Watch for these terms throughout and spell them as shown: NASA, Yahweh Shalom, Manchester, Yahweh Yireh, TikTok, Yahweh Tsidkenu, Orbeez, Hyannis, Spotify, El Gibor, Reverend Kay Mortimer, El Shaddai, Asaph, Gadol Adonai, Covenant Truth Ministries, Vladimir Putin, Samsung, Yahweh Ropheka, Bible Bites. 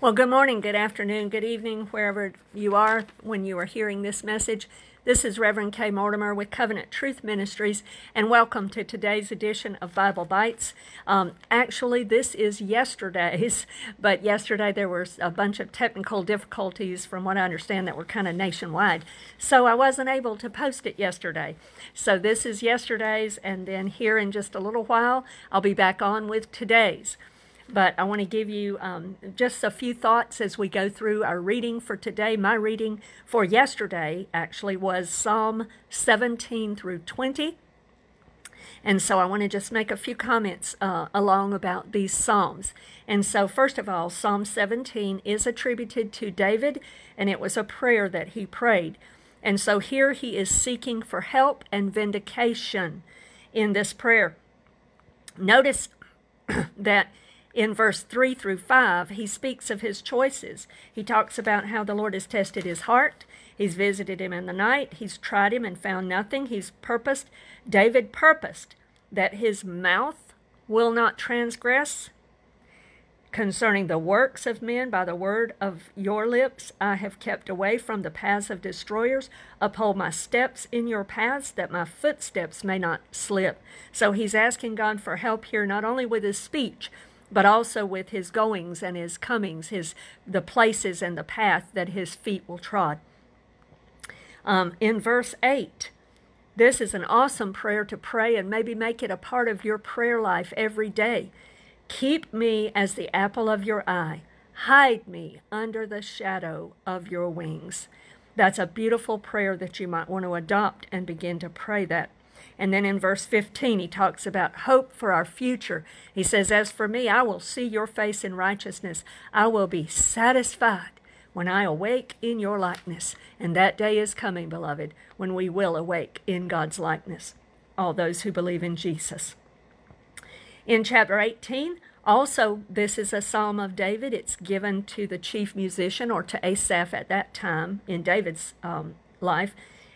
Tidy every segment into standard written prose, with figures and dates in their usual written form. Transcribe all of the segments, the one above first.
Well, good morning, good afternoon, good evening, wherever you are when you are hearing this message. This is Reverend Kay Mortimer with Covenant Truth Ministries, and welcome to today's edition of Bible Bites. Actually, this is yesterday's, but yesterday there were a bunch of technical difficulties, from what I understand, that were kind of nationwide. So I wasn't able to post it yesterday. So this is yesterday's, and then here in just a little while, I'll be back on with today's. But I want to give you just a few thoughts as we go through our reading for today. My reading for yesterday actually was Psalm 17 through 20. And so I want to just make a few comments along about these Psalms. And so first of all, Psalm 17 is attributed to David, and it was a prayer that he prayed. And so here he is seeking for help and vindication in this prayer. Notice that in verse 3 through 5, he speaks of his choices. He talks about how the Lord has tested his heart. He's visited him in the night. He's tried him and found nothing. He's purposed, David purposed, that his mouth will not transgress. Concerning the works of men, by the word of your lips, I have kept away from the paths of destroyers. Uphold my steps in your paths, that my footsteps may not slip. So he's asking God for help here, not only with his speech, but also with his goings and his comings, the places and the path that his feet will trod. In verse 8, this is an awesome prayer to pray, and maybe make it a part of your prayer life every day. Keep me as the apple of your eye. Hide me under the shadow of your wings. That's a beautiful prayer that you might want to adopt and begin to pray that. And then in verse 15, he talks about hope for our future. He says, as for me, I will see your face in righteousness. I will be satisfied when I awake in your likeness. And that day is coming, beloved, when we will awake in God's likeness, all those who believe in Jesus. In chapter 18, also, this is a psalm of David. It's given to the chief musician, or to Asaph at that time in David's life.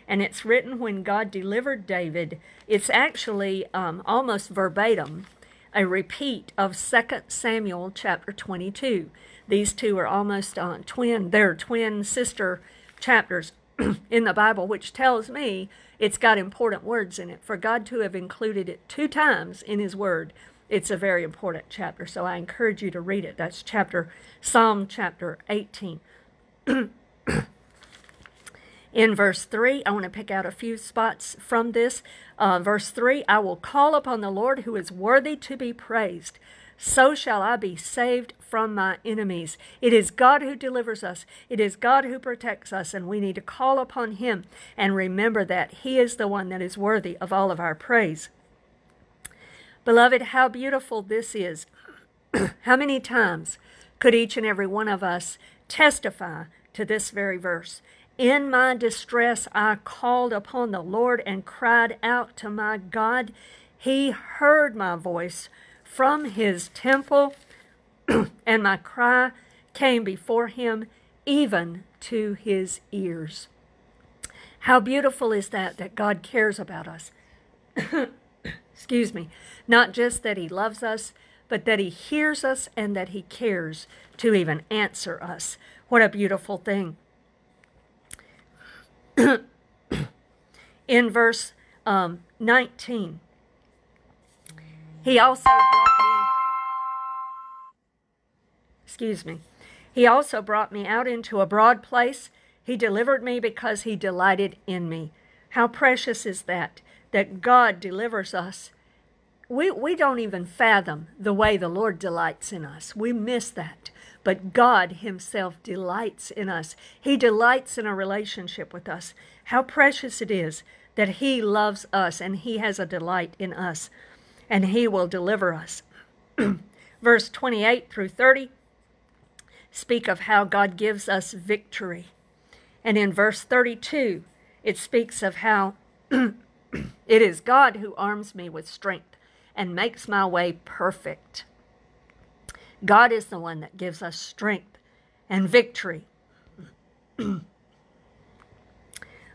And it's written when God delivered David. It's actually almost verbatim a repeat of 2 Samuel chapter 22. These two are almost twin sister chapters in the Bible, which tells me it's got important words in it. For God to have included it two times in his word, it's a very important chapter. So I encourage you to read it. That's Psalm chapter 18. In verse 3, I want to pick out a few spots from this. Verse 3, I will call upon the Lord who is worthy to be praised. So shall I be saved from my enemies. It is God who delivers us. It is God who protects us, and we need to call upon him and remember that he is the one that is worthy of all of our praise. Beloved, how beautiful this is. How many times could each and every one of us testify to this very verse? In my distress, I called upon the Lord and cried out to my God. He heard my voice from his temple, and my cry came before him, even to his ears. How beautiful is that God cares about us. Excuse me. Not just that he loves us, but that he hears us and that he cares to even answer us. What a beautiful thing. In verse 19, He also brought me out into a broad place. He delivered me because he delighted in me. How precious is that God delivers us. We don't even fathom the way the Lord delights in us. We miss that. But God himself delights in us. He delights in a relationship with us. How precious it is that he loves us and he has a delight in us. And he will deliver us. Verse 28 through 30 speak of how God gives us victory. And in verse 32, it speaks of how it is God who arms me with strength and makes my way perfect. God is the one that gives us strength and victory.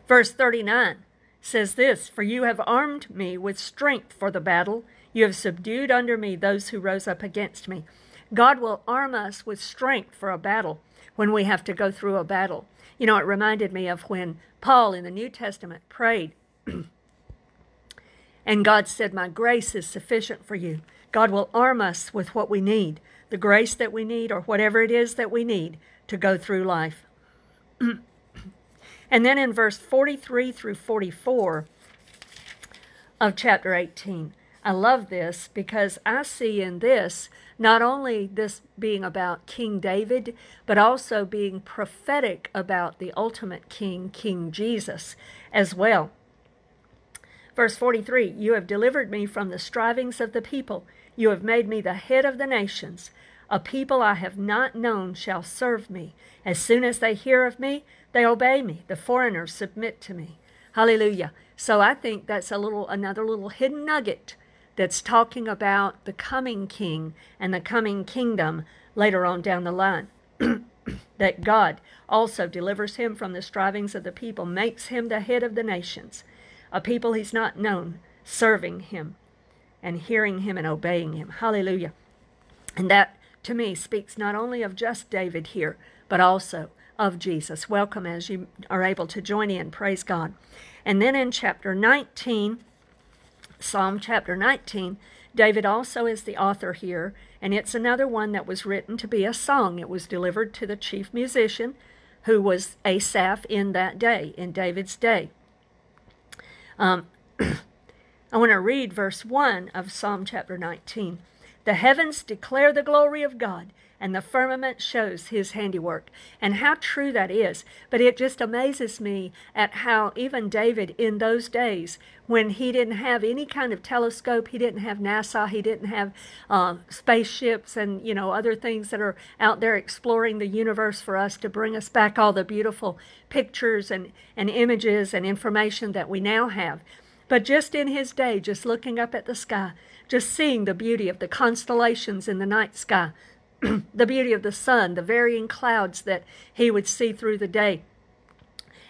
Verse 39 says this, for you have armed me with strength for the battle. You have subdued under me those who rose up against me. God will arm us with strength for a battle when we have to go through a battle. You know, it reminded me of when Paul in the New Testament prayed, and God said, "My grace is sufficient for you." God will arm us with what we need, the grace that we need, or whatever it is that we need to go through life. And then in verse 43 through 44 of chapter 18, I love this because I see in this, not only this being about King David, but also being prophetic about the ultimate king, King Jesus, as well. Verse 43, "You have delivered me from the strivings of the people. You have made me the head of the nations. A people I have not known shall serve me. As soon as they hear of me, they obey me. The foreigners submit to me." Hallelujah. So I think that's another little hidden nugget that's talking about the coming king and the coming kingdom later on down the line. That God also delivers him from the strivings of the people, makes him the head of the nations, a people he's not known, serving him and hearing him and obeying him. Hallelujah. And that, to me, speaks not only of just David here, but also of Jesus. Welcome as you are able to join in. Praise God. And then in chapter 19, Psalm chapter 19, David also is the author here, and it's another one that was written to be a song. It was delivered to the chief musician, who was Asaph in that day, in David's day. I want to read verse 1 of Psalm chapter 19. "The heavens declare the glory of God, and the firmament shows his handiwork." And how true that is. But it just amazes me at how even David in those days, when he didn't have any kind of telescope, he didn't have NASA, he didn't have spaceships and, you know, other things that are out there exploring the universe for us to bring us back all the beautiful pictures and images and information that we now have. But just in his day, just looking up at the sky, just seeing the beauty of the constellations in the night sky, the beauty of the sun, the varying clouds that he would see through the day.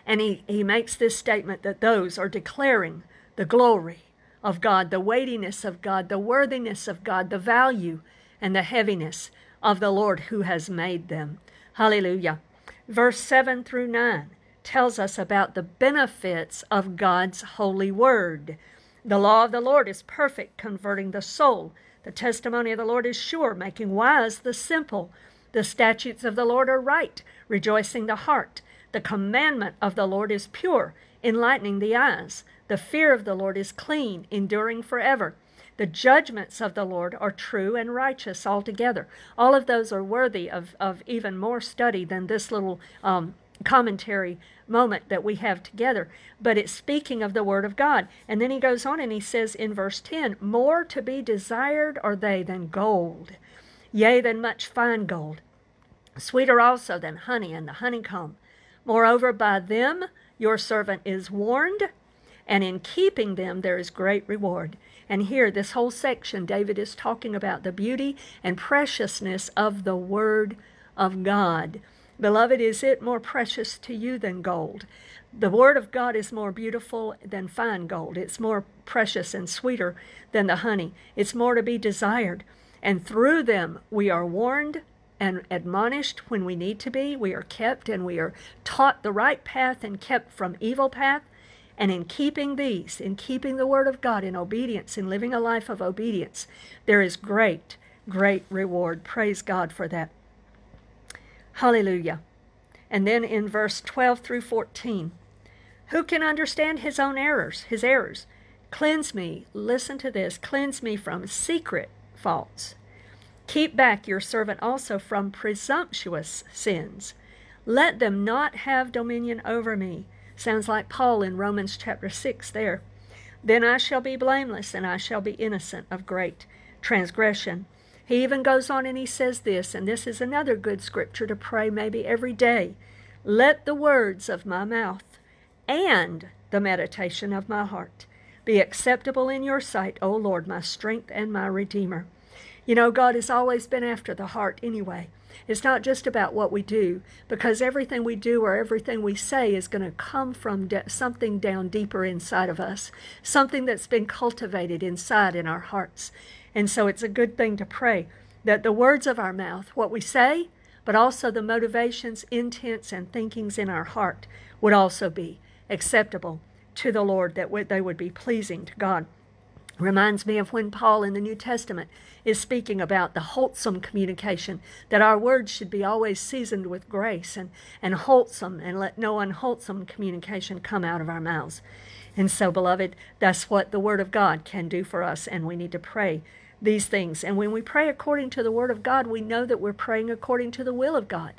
And he makes this statement that those are declaring the glory of God, the weightiness of God, the worthiness of God, the value and the heaviness of the Lord who has made them. Hallelujah. Verse 7 through 9 tells us about the benefits of God's holy word. "The law of the Lord is perfect, converting the soul. The testimony of the Lord is sure, making wise the simple. The statutes of the Lord are right, rejoicing the heart. The commandment of the Lord is pure, enlightening the eyes. The fear of the Lord is clean, enduring forever. The judgments of the Lord are true and righteous altogether." All of those are worthy of even more study than this little commentary moment that we have together, but it's speaking of the Word of God. And then he goes on and he says in verse 10, "More to be desired are they than gold, yea, than much fine gold, sweeter also than honey and the honeycomb. Moreover, by them your servant is warned, and in keeping them there is great reward." And here, this whole section, David is talking about the beauty and preciousness of the Word of God. Beloved, is it more precious to you than gold? The Word of God is more beautiful than fine gold. It's more precious and sweeter than the honey. It's more to be desired. And through them we are warned and admonished when we need to be. We are kept and we are taught the right path and kept from evil path. And in keeping these, in keeping the Word of God, in obedience, in living a life of obedience, there is great, great reward. Praise God for that. Hallelujah. And then in verse 12 through 14, "Who can understand his own errors, his errors? Cleanse me," listen to this, "cleanse me from secret faults. Keep back your servant also from presumptuous sins. Let them not have dominion over me." Sounds like Paul in Romans chapter 6 there. "Then I shall be blameless and I shall be innocent of great transgression." He even goes on and he says this, and this is another good scripture to pray maybe every day. "Let the words of my mouth and the meditation of my heart be acceptable in your sight, O Lord, my strength and my Redeemer." You know, God has always been after the heart anyway. It's not just about what we do, because everything we do or everything we say is going to come from something down deeper inside of us, something that's been cultivated inside in our hearts. And so it's a good thing to pray that the words of our mouth, what we say, but also the motivations, intents, and thinkings in our heart would also be acceptable to the Lord, that they would be pleasing to God. Reminds me of when Paul in the New Testament is speaking about the wholesome communication, that our words should be always seasoned with grace and wholesome, and let no unwholesome communication come out of our mouths. And so, beloved, that's what the Word of God can do for us, and we need to pray these things. And when we pray according to the Word of God, we know that we're praying according to the will of God.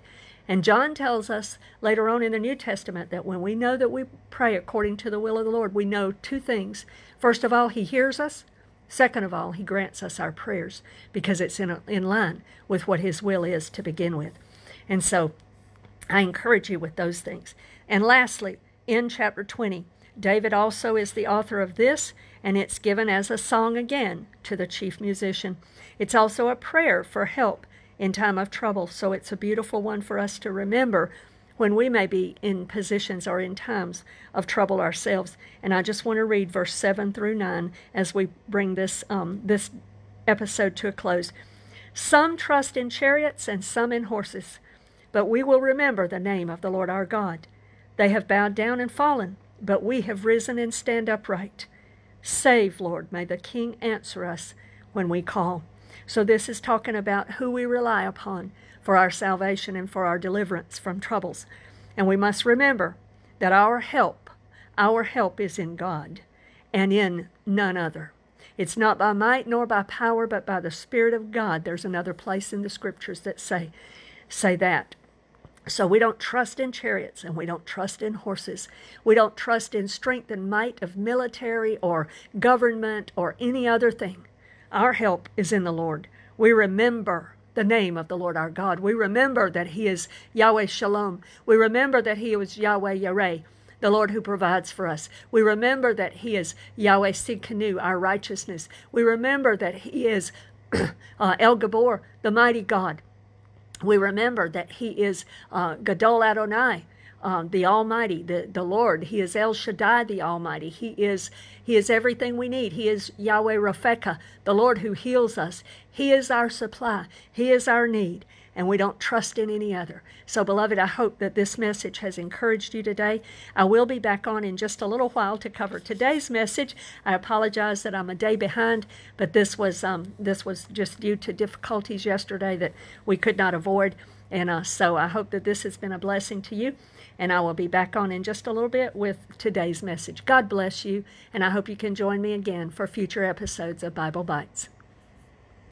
And John tells us later on in the New Testament that when we know that we pray according to the will of the Lord, we know two things. First of all, He hears us. Second of all, He grants us our prayers, because it's in line with what His will is to begin with. And so I encourage you with those things. And lastly, in chapter 20, David also is the author of this, and it's given as a song again to the chief musician. It's also a prayer for help in time of trouble, so it's a beautiful one for us to remember when we may be in positions or in times of trouble ourselves. And I just want to read verse 7 through 9 as we bring this episode to a close. Some trust in chariots and some in horses, but we will remember the name of the Lord our God. They have bowed down and fallen, but we have risen and stand upright. Save, Lord, may the King answer us when we call. So this is talking about who we rely upon for our salvation and for our deliverance from troubles. And we must remember that our help is in God and in none other. It's not by might nor by power, but by the Spirit of God. There's another place in the Scriptures that say that. So we don't trust in chariots, and we don't trust in horses. We don't trust in strength and might of military or government or any other thing. Our help is in the Lord. We remember the name of the Lord our God. We remember that He is Yahweh Shalom. We remember that He is Yahweh Yireh, the Lord who provides for us. We remember that He is Yahweh Tsidkenu, our righteousness. We remember that He is El Gibor, the mighty God. We remember that He is Gadol Adonai, the Almighty, the Lord. He is El Shaddai, the Almighty. He is everything we need. He is Yahweh Ropheka, the Lord who heals us. He is our supply. He is our need, and we don't trust in any other. So, beloved, I hope that this message has encouraged you today. I will be back on in just a little while to cover today's message. I apologize that I'm a day behind, but this was just due to difficulties yesterday that we could not avoid. And so I hope that this has been a blessing to you. And I will be back on in just a little bit with today's message. God bless you, and I hope you can join me again for future episodes of Bible Bites.